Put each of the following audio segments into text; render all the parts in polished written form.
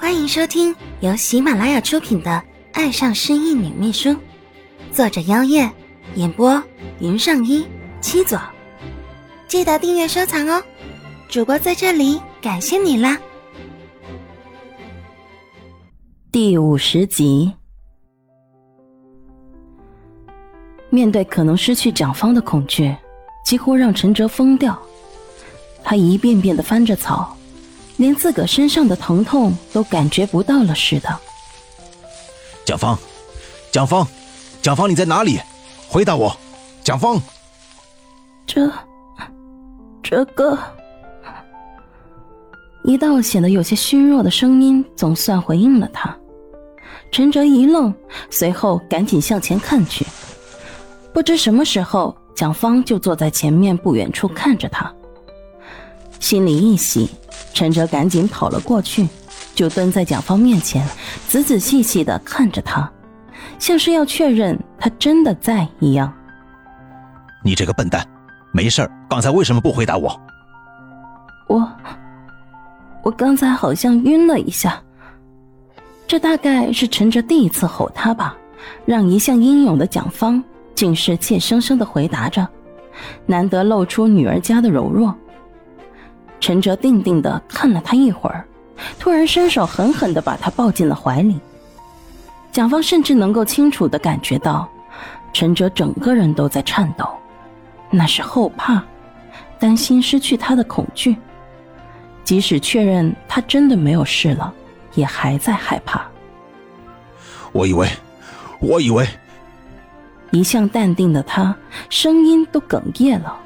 欢迎收听由喜马拉雅出品的《爱上失忆女秘书》，作者妖夜，演播云上一七左。记得订阅收藏哦，主播在这里感谢你啦。第50集。面对可能失去蒋方的恐惧，几乎让陈哲疯掉。他一遍遍地翻着草，连自个身上的疼痛都感觉不到了似的。蒋方，蒋方，蒋方，你在哪里？回答我，蒋方。哲哥。一道显得有些虚弱的声音总算回应了他。陈哲一愣，随后赶紧向前看去。不知什么时候，蒋方就坐在前面不远处看着他。心里一喜，陈哲赶紧跑了过去，就蹲在蒋方面前，仔仔细细地看着他，像是要确认他真的在一样。你这个笨蛋，没事儿，刚才为什么不回答我？我刚才好像晕了一下。这大概是陈哲第一次吼他吧，让一向英勇的蒋方竟是怯生生地回答着，难得露出女儿家的柔弱。陈哲定定地看了他一会儿，突然伸手狠狠地把他抱进了怀里。蒋方甚至能够清楚地感觉到，陈哲整个人都在颤抖，那是后怕，担心失去他的恐惧。即使确认他真的没有事了，也还在害怕。我以为。一向淡定的他，声音都哽咽了。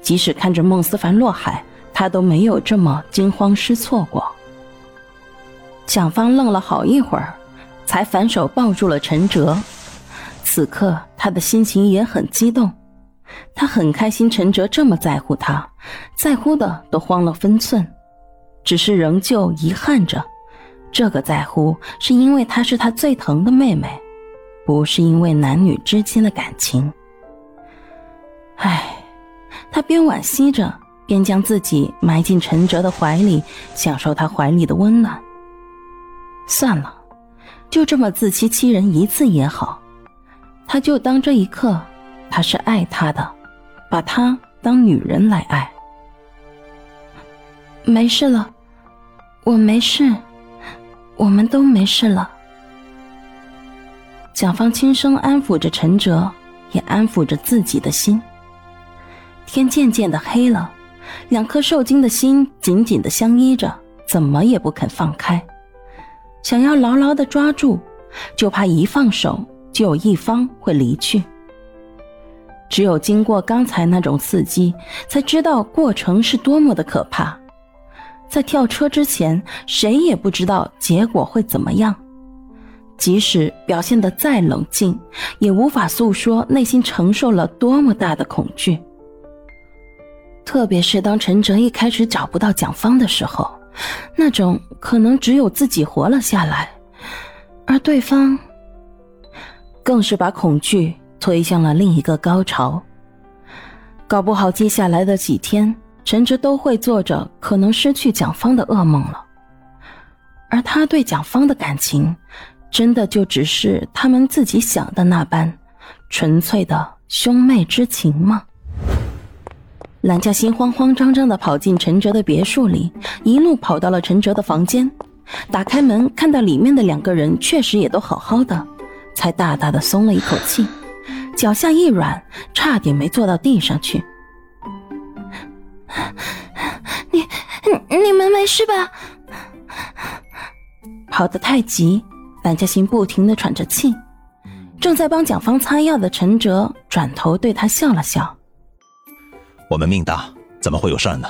即使看着孟思凡落海，他都没有这么惊慌失措过。蒋方愣了好一会儿，才反手抱住了陈哲。此刻他的心情也很激动，他很开心陈哲这么在乎他，在乎的都慌了分寸。只是仍旧遗憾着，这个在乎是因为她是他最疼的妹妹，不是因为男女之间的感情。唉，他边惋惜着，便将自己埋进陈哲的怀里，享受他怀里的温暖。算了，就这么自欺欺人一次也好，他就当这一刻他是爱她的，把她当女人来爱。没事了，我没事，我们都没事了。蒋方轻声安抚着陈哲，也安抚着自己的心。天渐渐的黑了，两颗受惊的心紧紧的相依着，怎么也不肯放开。想要牢牢的抓住，就怕一放手就有一方会离去。只有经过刚才那种刺激，才知道过程是多么的可怕。在跳车之前，谁也不知道结果会怎么样。即使表现得再冷静，也无法诉说内心承受了多么大的恐惧。特别是当陈哲一开始找不到蒋方的时候，那种可能只有自己活了下来，而对方更是把恐惧推向了另一个高潮。搞不好接下来的几天，陈哲都会做着可能失去蒋方的噩梦了。而他对蒋方的感情，真的就只是他们自己想的那般纯粹的兄妹之情吗？蓝嘉欣慌慌张张地跑进陈哲的别墅里，一路跑到了陈哲的房间，打开门看到里面的两个人确实也都好好的，才大大的松了一口气，脚下一软，差点没坐到地上去。你们没事吧？跑得太急，蓝嘉欣不停地喘着气。正在帮蒋方擦药的陈哲转头对他笑了笑。我们命大，怎么会有事呢？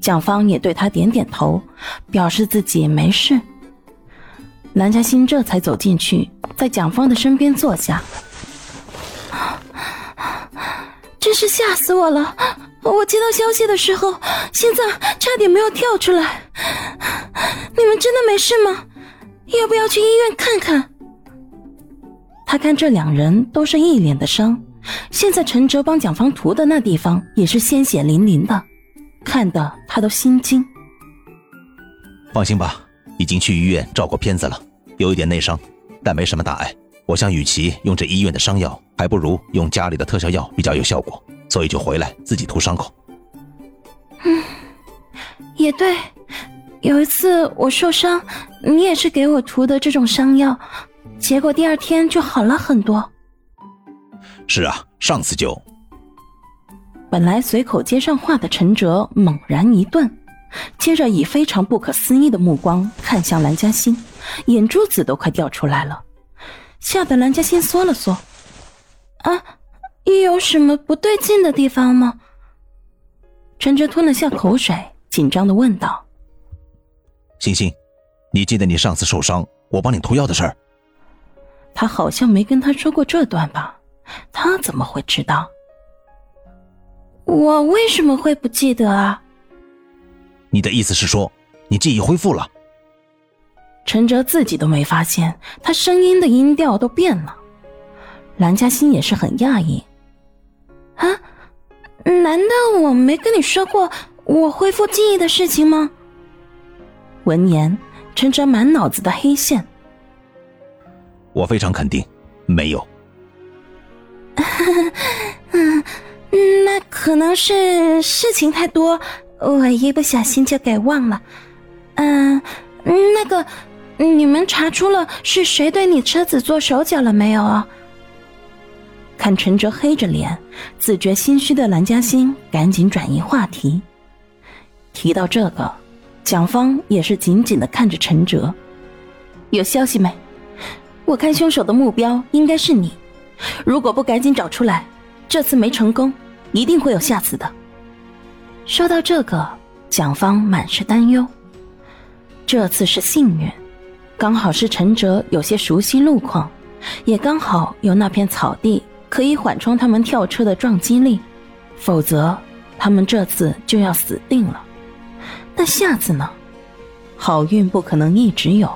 蒋方也对他点点头，表示自己没事。蓝嘉欣这才走进去，在蒋方的身边坐下。真是吓死我了，我接到消息的时候，心脏差点没有跳出来。你们真的没事吗？要不要去医院看看？他看这两人都是一脸的伤，现在陈哲帮蒋方涂的那地方也是鲜血淋淋的，看得他都心惊。放心吧，已经去医院照过片子了，有一点内伤，但没什么大碍。我想与其用这医院的伤药，还不如用家里的特效药比较有效果，所以就回来自己涂伤口。嗯，也对，有一次我受伤，你也是给我涂的这种伤药，结果第二天就好了很多。是啊，上次就……本来随口接上话的陈哲猛然一顿，接着以非常不可思议的目光看向蓝嘉欣，眼珠子都快掉出来了，吓得蓝嘉欣缩了缩。啊，也有什么不对劲的地方吗？陈哲吞了下口水，紧张地问道。欣欣，你记得你上次受伤我帮你涂药的事儿？他好像没跟他说过这段吧，他怎么会知道？我为什么会不记得啊？你的意思是说你记忆恢复了？陈哲自己都没发现他声音的音调都变了。蓝嘉欣也是很讶异。啊，难道我没跟你说过我恢复记忆的事情吗？闻言，陈哲满脑子的黑线。我非常肯定没有。那可能是事情太多，我一不小心就给忘了。那个，你们查出了是谁对你车子做手脚了没有啊？看陈哲黑着脸，自觉心虚的蓝嘉欣赶紧转移话题。提到这个，蒋方也是紧紧地看着陈哲。有消息没？我看凶手的目标应该是你，如果不赶紧找出来，这次没成功，一定会有下次的。说到这个，蒋方满是担忧。这次是幸运，刚好是陈哲有些熟悉路况，也刚好有那片草地可以缓冲他们跳车的撞击力，否则他们这次就要死定了。但下次呢？好运不可能一直有，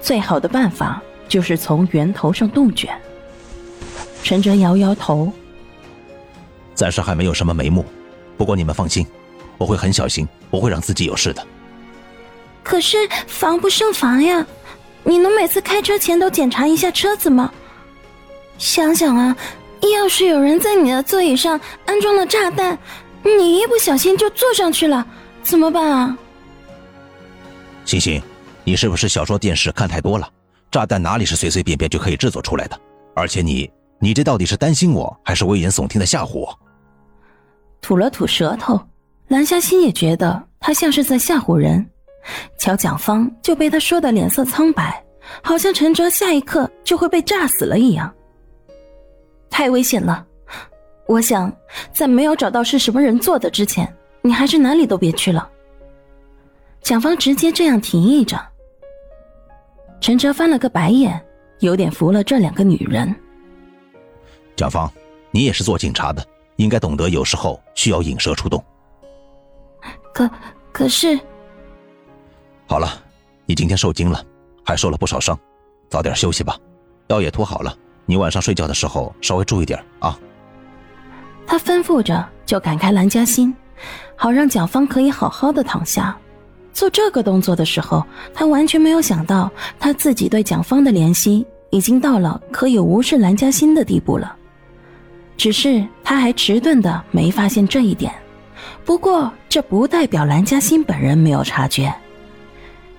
最好的办法就是从源头上杜绝。陈哲摇摇头，暂时还没有什么眉目，不过你们放心，我会很小心，不会让自己有事的。可是防不胜防呀，你能每次开车前都检查一下车子吗？想想啊，要是有人在你的座椅上安装了炸弹，你一不小心就坐上去了，怎么办啊？欣欣，你是不是小说电视看太多了？炸弹哪里是随随便便就可以制作出来的？而且你这到底是担心我，还是危言耸听的吓唬我？吐了吐舌头，蓝嘉欣也觉得他像是在吓唬人。瞧蒋方就被他说的脸色苍白，好像陈哲下一刻就会被炸死了一样。太危险了，我想在没有找到是什么人做的之前，你还是哪里都别去了。蒋方直接这样提议着。陈哲翻了个白眼，有点服了这两个女人。蒋方，你也是做警察的，应该懂得有时候需要引蛇出洞。可是好了，你今天受惊了，还受了不少伤，早点休息吧，药也涂好了，你晚上睡觉的时候稍微注意点啊。他吩咐着就赶开蓝嘉欣，好让蒋方可以好好的躺下。做这个动作的时候，他完全没有想到他自己对蒋方的怜惜已经到了可以无视蓝嘉欣的地步了。只是他还迟钝的没发现这一点，不过这不代表蓝嘉欣本人没有察觉。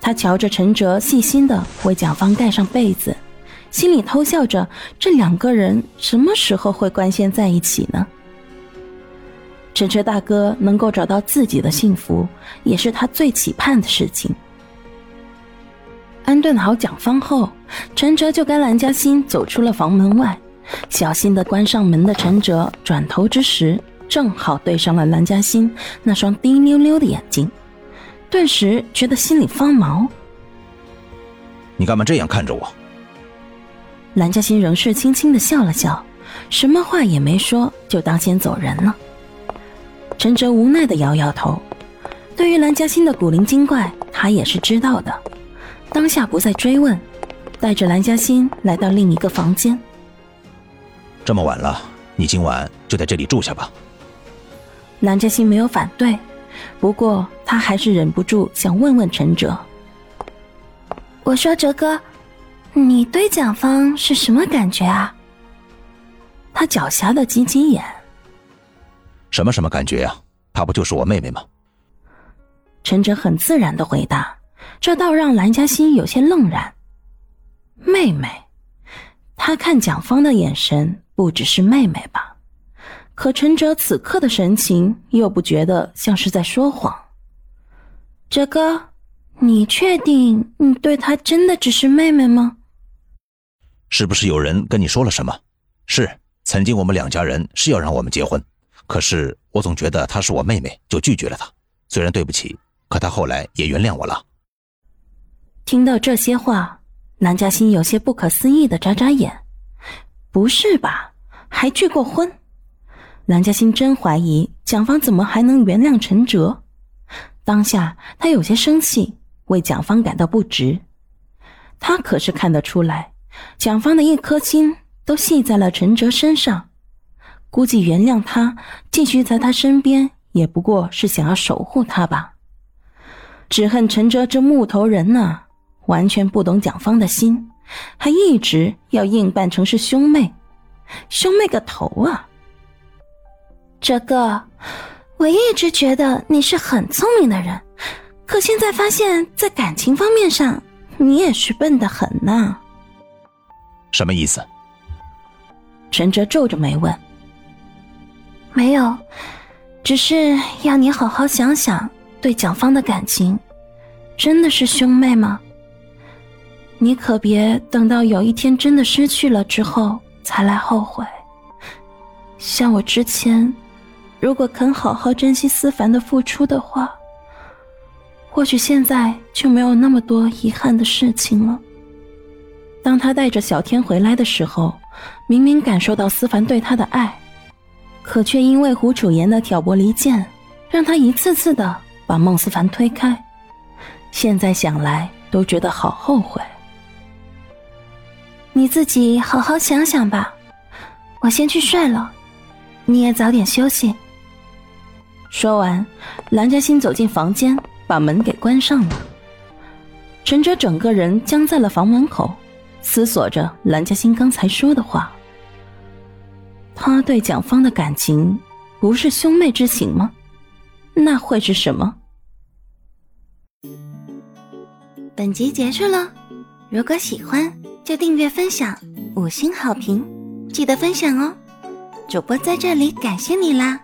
他瞧着陈哲细心的为蒋方盖上被子，心里偷笑着，这两个人什么时候会官宣在一起呢？陈哲大哥能够找到自己的幸福，也是他最期盼的事情。安顿好蒋方后，陈哲就跟蓝嘉欣走出了房门外。小心地关上门的陈哲转头之时，正好对上了蓝嘉欣那双滴溜溜的眼睛，顿时觉得心里发毛。你干嘛这样看着我？蓝嘉欣仍是轻轻地笑了笑，什么话也没说，就当先走人了。陈哲无奈地摇摇头，对于蓝嘉欣的古灵精怪他也是知道的，当下不再追问，带着蓝嘉欣来到另一个房间。这么晚了，你今晚就在这里住下吧。蓝嘉欣没有反对，不过他还是忍不住想问问陈哲，我说哲哥，你对蒋方是什么感觉啊？他狡黠的紧紧眼。什么感觉啊？她不就是我妹妹吗？陈哲很自然的回答，这倒让蓝嘉欣有些愣然。妹妹？她看蒋方的眼神不只是妹妹吧？可陈哲此刻的神情又不觉得像是在说谎。哲哥，你确定你对她真的只是妹妹吗？是不是有人跟你说了什么？是，曾经我们两家人是要让我们结婚，可是我总觉得她是我妹妹，就拒绝了她。虽然对不起，可她后来也原谅我了。听到这些话，南嘉欣有些不可思议的眨眨眼。不是吧？还拒过婚？南嘉欣真怀疑蒋方怎么还能原谅陈哲。当下她有些生气，为蒋方感到不值。她可是看得出来，蒋方的一颗心都系在了陈哲身上，估计原谅他，继续在他身边，也不过是想要守护他吧。只恨陈哲这木头人呢，完全不懂蒋方的心，还一直要硬扮成是兄妹，兄妹个头啊！这个，我一直觉得你是很聪明的人，可现在发现，在感情方面上，你也是笨得很呢。什么意思？陈哲皱着眉问。没有，只是要你好好想想，对蒋方的感情真的是兄妹吗？你可别等到有一天真的失去了之后才来后悔。像我之前如果肯好好珍惜思凡的付出的话，或许现在就没有那么多遗憾的事情了。当他带着小天回来的时候，明明感受到思凡对他的爱，可却因为胡楚言的挑拨离间，让他一次次的把孟思凡推开。现在想来都觉得好后悔。你自己好好想想吧，我先去睡了，你也早点休息。说完，蓝嘉欣走进房间，把门给关上了。陈哲整个人僵在了房门口，思索着蓝嘉欣刚才说的话。他对蒋方的感情不是兄妹之情吗？那会是什么？本集结束了，如果喜欢就订阅分享5星好评，记得分享哦。主播在这里感谢你啦。